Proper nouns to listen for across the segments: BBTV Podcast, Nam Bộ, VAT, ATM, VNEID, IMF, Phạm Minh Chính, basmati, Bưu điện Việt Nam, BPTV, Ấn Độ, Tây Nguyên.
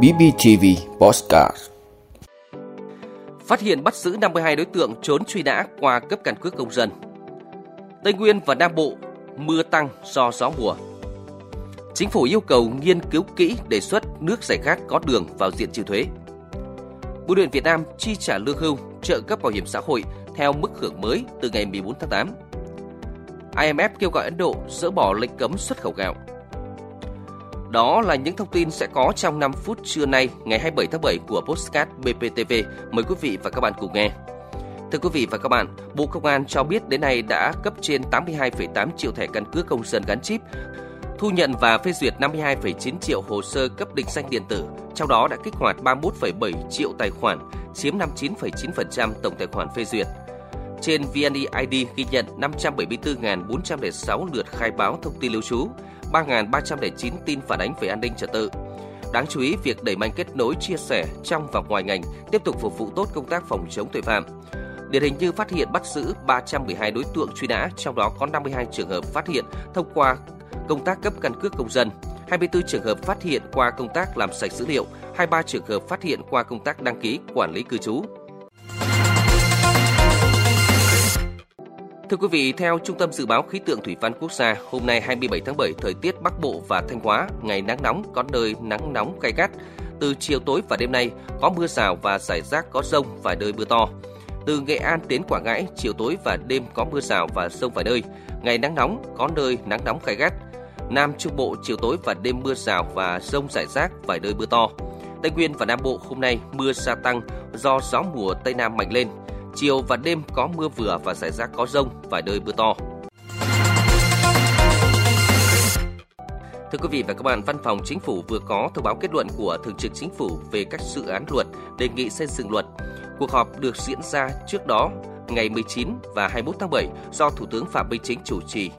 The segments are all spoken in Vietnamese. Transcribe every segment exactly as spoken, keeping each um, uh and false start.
bê bê tê vê Podcast phát hiện bắt giữ năm mươi hai đối tượng trốn truy nã qua cấp căn cước công dân. Tây Nguyên và Nam Bộ mưa tăng do gió mùa. Chính phủ yêu cầu nghiên cứu kỹ đề xuất nước giải khát có đường vào diện chịu thuế. Bưu điện Việt Nam chi trả lương hưu, trợ cấp bảo hiểm xã hội theo mức hưởng mới từ ngày mười bốn tháng tám. i em ép kêu gọi Ấn Độ dỡ bỏ lệnh cấm xuất khẩu gạo. Đó là những thông tin sẽ có trong năm phút trưa nay, ngày hai mươi bảy tháng bảy của Podcast bê pê tê vê. Mời quý vị và các bạn cùng nghe. Thưa quý vị và các bạn, Bộ Công an cho biết đến nay đã cấp trên tám mươi hai phẩy tám triệu thẻ căn cước công dân gắn chip, thu nhận và phê duyệt năm mươi hai phẩy chín triệu hồ sơ cấp định danh điện tử, trong đó đã kích hoạt ba mươi mốt phẩy bảy triệu tài khoản, chiếm năm mươi chín phẩy chín phần trăm tổng tài khoản phê duyệt. Trên vê en e i đê ghi nhận năm trăm bảy mươi tư nghìn bốn trăm lẻ sáu lượt khai báo thông tin lưu trú, ba nghìn ba trăm lẻ chín tin phản ánh về an ninh trật tự. Đáng chú ý, việc đẩy mạnh kết nối chia sẻ trong và ngoài ngành tiếp tục phục vụ tốt công tác phòng chống tội phạm. Điển hình như phát hiện bắt giữ ba trăm mười hai đối tượng truy nã, trong đó có năm mươi hai trường hợp phát hiện thông qua công tác cấp căn cước công dân, hai mươi tư trường hợp phát hiện qua công tác làm sạch dữ liệu, hai mươi ba trường hợp phát hiện qua công tác đăng ký quản lý cư trú. Thưa quý vị, theo Trung tâm Dự báo Khí tượng Thủy văn Quốc gia, hôm nay hai mươi bảy tháng bảy, thời tiết Bắc Bộ và Thanh Hóa, ngày nắng nóng, có nơi nắng nóng gay gắt. Từ chiều tối và đêm nay, có mưa rào và rải rác có dông, vài nơi mưa to. Từ Nghệ An đến Quảng Ngãi, chiều tối và đêm có mưa rào và dông vài nơi, ngày nắng nóng, có nơi nắng nóng gay gắt. Nam Trung Bộ, chiều tối và đêm mưa rào và dông rải rác, vài nơi mưa to. Tây Nguyên và Nam Bộ, hôm nay mưa gia tăng do gió mùa Tây Nam mạnh lên. Chiều và đêm có mưa vừa và rải rác có dông, vài nơi mưa to. Thưa quý vị và các bạn, Văn phòng Chính phủ vừa có thông báo kết luận của Thường trực Chính phủ về các dự án luật, đề nghị xây dựng luật. Cuộc họp được diễn ra trước đó ngày mười chín và hai mươi mốt tháng bảy do Thủ tướng Phạm Minh Chính chủ trì.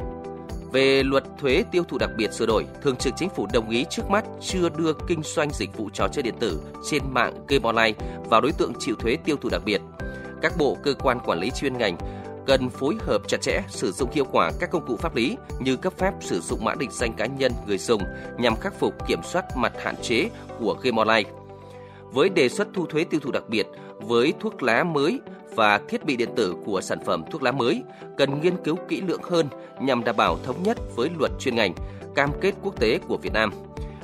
Về luật thuế tiêu thụ đặc biệt sửa đổi, Thường trực Chính phủ đồng ý trước mắt chưa đưa kinh doanh dịch vụ trò chơi điện tử trên mạng, game online vào đối tượng chịu thuế tiêu thụ đặc biệt. Các bộ, cơ quan quản lý chuyên ngành cần phối hợp chặt chẽ, sử dụng hiệu quả các công cụ pháp lý như cấp phép sử dụng mã định danh cá nhân người dùng nhằm khắc phục, kiểm soát mặt hạn chế của game online. Với đề xuất thu thuế tiêu thụ đặc biệt với thuốc lá mới và thiết bị điện tử của sản phẩm thuốc lá mới, cần nghiên cứu kỹ lưỡng hơn nhằm đảm bảo thống nhất với luật chuyên ngành, cam kết quốc tế của Việt Nam.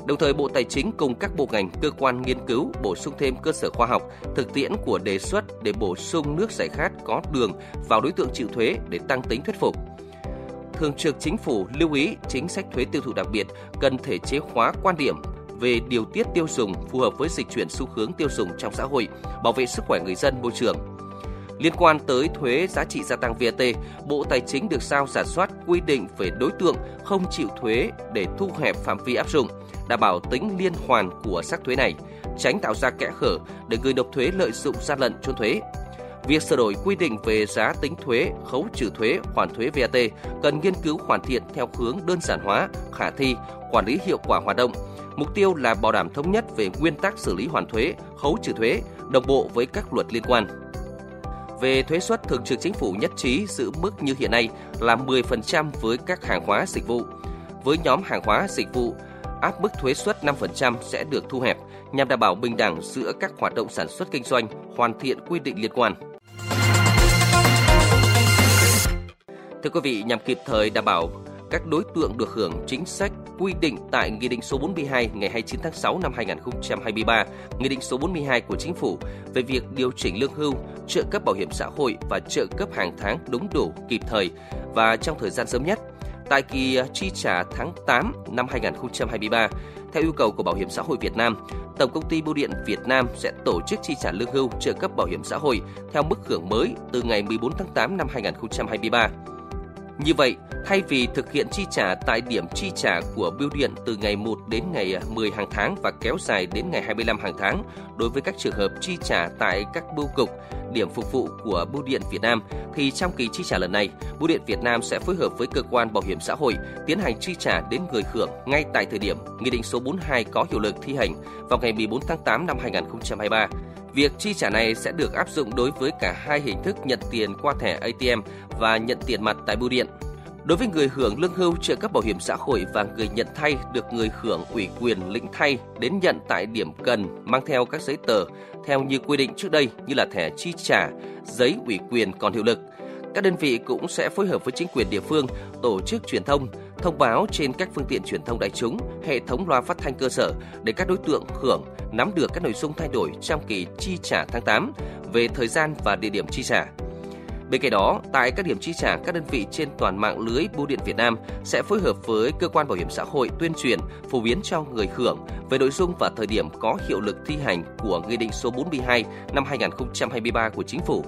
Đồng thời, Bộ Tài chính cùng các bộ ngành, cơ quan nghiên cứu bổ sung thêm cơ sở khoa học, thực tiễn của đề xuất để bổ sung nước giải khát có đường vào đối tượng chịu thuế để tăng tính thuyết phục. Thường trực Chính phủ lưu ý chính sách thuế tiêu thụ đặc biệt cần thể chế hóa quan điểm về điều tiết tiêu dùng phù hợp với dịch chuyển xu hướng tiêu dùng trong xã hội, bảo vệ sức khỏe người dân, môi trường. Liên quan tới thuế giá trị gia tăng vê a tê, Bộ Tài chính được giao rà soát quy định về đối tượng không chịu thuế để thu hẹp phạm vi áp dụng, đảm bảo tính liên hoàn của sắc thuế này, tránh tạo ra kẽ hở để người nộp thuế lợi dụng gian lận, trốn thuế. Việc sửa đổi quy định về giá tính thuế, khấu trừ thuế, hoàn thuế vê a tê cần nghiên cứu hoàn thiện theo hướng đơn giản hóa, khả thi, quản lý hiệu quả hoạt động. Mục tiêu là bảo đảm thống nhất về nguyên tắc xử lý hoàn thuế, khấu trừ thuế, đồng bộ với các luật liên quan. Về thuế suất, Thường trực Chính phủ nhất trí giữ mức như hiện nay là mười phần trăm với các hàng hóa dịch vụ. Với nhóm hàng hóa dịch vụ, áp mức thuế suất năm phần trăm sẽ được thu hẹp nhằm đảm bảo bình đẳng giữa các hoạt động sản xuất kinh doanh, hoàn thiện quy định liên quan. Thưa quý vị, nhằm kịp thời đảm bảo các đối tượng được hưởng chính sách quy định tại Nghị định số bốn mươi hai ngày hai mươi chín tháng sáu năm hai nghìn không trăm hai mươi ba, Nghị định số bốn mươi hai của Chính phủ về việc điều chỉnh lương hưu, trợ cấp bảo hiểm xã hội và trợ cấp hàng tháng đúng đủ, kịp thời và trong thời gian sớm nhất. Tại kỳ chi trả tháng tám năm hai nghìn không trăm hai mươi ba, theo yêu cầu của Bảo hiểm xã hội Việt Nam, Tổng công ty Bưu điện Việt Nam sẽ tổ chức chi trả lương hưu, trợ cấp bảo hiểm xã hội theo mức hưởng mới từ ngày mười bốn tháng tám năm hai nghìn không trăm hai mươi ba. Như vậy, thay vì thực hiện chi trả tại điểm chi trả của bưu điện từ ngày một đến ngày mười hàng tháng và kéo dài đến ngày hai mươi lăm hàng tháng đối với các trường hợp chi trả tại các bưu cục, điểm phục vụ của Bưu điện Việt Nam, thì trong kỳ chi trả lần này, Bưu điện Việt Nam sẽ phối hợp với cơ quan bảo hiểm xã hội tiến hành chi trả đến người hưởng ngay tại thời điểm Nghị định số bốn mươi hai có hiệu lực thi hành vào ngày mười bốn tháng tám năm hai nghìn không trăm hai mươi ba. Việc chi trả này sẽ được áp dụng đối với cả hai hình thức nhận tiền qua thẻ a tê em và nhận tiền mặt tại bưu điện. Đối với người hưởng lương hưu, trợ cấp bảo hiểm xã hội và người nhận thay được người hưởng ủy quyền lĩnh thay đến nhận tại điểm cần mang theo các giấy tờ theo như quy định trước đây như là thẻ chi trả, giấy ủy quyền còn hiệu lực. Các đơn vị cũng sẽ phối hợp với chính quyền địa phương, tổ chức truyền thông, thông báo trên các phương tiện truyền thông đại chúng, hệ thống loa phát thanh cơ sở để các đối tượng hưởng nắm được các nội dung thay đổi trong kỳ chi trả tháng tám về thời gian và địa điểm chi trả. Bên cạnh đó, tại các điểm chi trả, các đơn vị trên toàn mạng lưới Bưu điện Việt Nam sẽ phối hợp với cơ quan bảo hiểm xã hội tuyên truyền, phổ biến cho người hưởng về nội dung và thời điểm có hiệu lực thi hành của Nghị định số bốn mươi hai năm hai nghìn không trăm hai mươi ba của Chính phủ,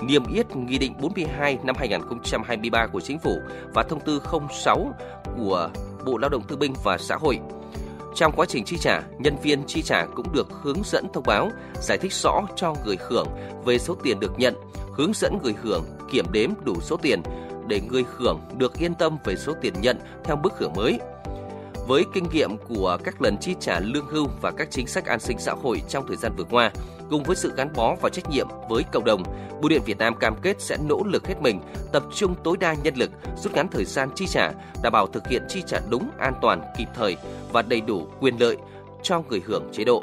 niêm yết Nghị định bốn mươi hai năm hai nghìn không trăm hai mươi ba của Chính phủ và Thông tư không sáu của Bộ Lao động Thương binh và Xã hội. Trong quá trình chi trả, nhân viên chi trả cũng được hướng dẫn thông báo, giải thích rõ cho người hưởng về số tiền được nhận, hướng dẫn người hưởng kiểm đếm đủ số tiền để người hưởng được yên tâm về số tiền nhận theo mức hưởng mới. Với kinh nghiệm của các lần chi trả lương hưu và các chính sách an sinh xã hội trong thời gian vừa qua, cùng với sự gắn bó và trách nhiệm với cộng đồng, Bưu điện Việt Nam cam kết sẽ nỗ lực hết mình, tập trung tối đa nhân lực, rút ngắn thời gian chi trả, đảm bảo thực hiện chi trả đúng, an toàn, kịp thời và đầy đủ quyền lợi cho người hưởng chế độ.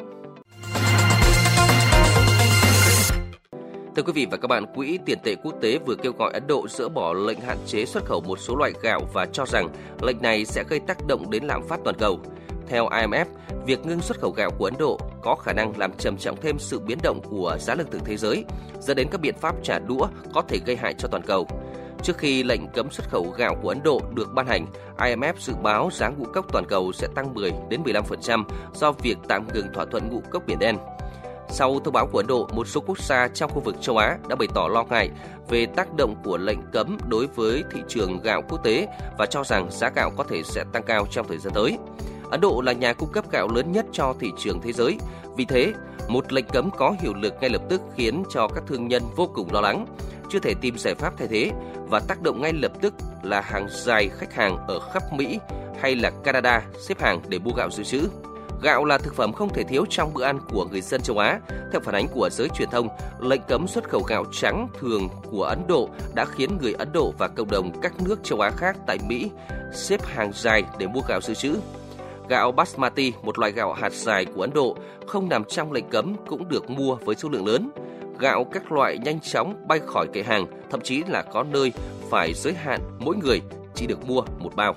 Thưa quý vị và các bạn, Quỹ tiền tệ quốc tế vừa kêu gọi Ấn Độ dỡ bỏ lệnh hạn chế xuất khẩu một số loại gạo và cho rằng lệnh này sẽ gây tác động đến lạm phát toàn cầu. Theo I M F, việc ngưng xuất khẩu gạo của Ấn Độ có khả năng làm trầm trọng thêm sự biến động của giá lương thực thế giới, dẫn đến các biện pháp trả đũa có thể gây hại cho toàn cầu. Trước khi lệnh cấm xuất khẩu gạo của Ấn Độ được ban hành, I M F dự báo giá ngũ cốc toàn cầu sẽ tăng mười đến mười lăm phần trăm do việc tạm ngừng thỏa thuận ngũ cốc Biển Đen. Sau thông báo của Ấn Độ, một số quốc gia trong khu vực châu Á đã bày tỏ lo ngại về tác động của lệnh cấm đối với thị trường gạo quốc tế và cho rằng giá gạo có thể sẽ tăng cao trong thời gian tới. Ấn Độ là nhà cung cấp gạo lớn nhất cho thị trường thế giới. Vì thế, một lệnh cấm có hiệu lực ngay lập tức khiến cho các thương nhân vô cùng lo lắng, chưa thể tìm giải pháp thay thế và tác động ngay lập tức là hàng dài khách hàng ở khắp Mỹ hay là Canada xếp hàng để mua gạo dự trữ. Gạo là thực phẩm không thể thiếu trong bữa ăn của người dân châu Á. Theo phản ánh của giới truyền thông, lệnh cấm xuất khẩu gạo trắng thường của Ấn Độ đã khiến người Ấn Độ và cộng đồng các nước châu Á khác tại Mỹ xếp hàng dài để mua gạo dự trữ. Gạo basmati, một loại gạo hạt dài của Ấn Độ, không nằm trong lệnh cấm cũng được mua với số lượng lớn. Gạo các loại nhanh chóng bay khỏi kệ hàng, thậm chí là có nơi phải giới hạn mỗi người chỉ được mua một bao.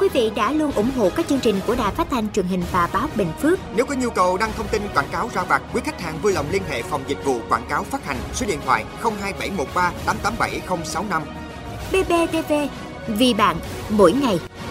Quý vị đã luôn ủng hộ các chương trình của Đài Phát thanh Truyền hình và Báo Bình Phước. Nếu có nhu cầu đăng thông tin quảng cáo ra vặt, quý khách hàng vui lòng liên hệ phòng dịch vụ quảng cáo phát hành, số điện thoại không hai bảy một ba tám tám bảy không sáu năm. bê bê tê vê, vì bạn mỗi ngày.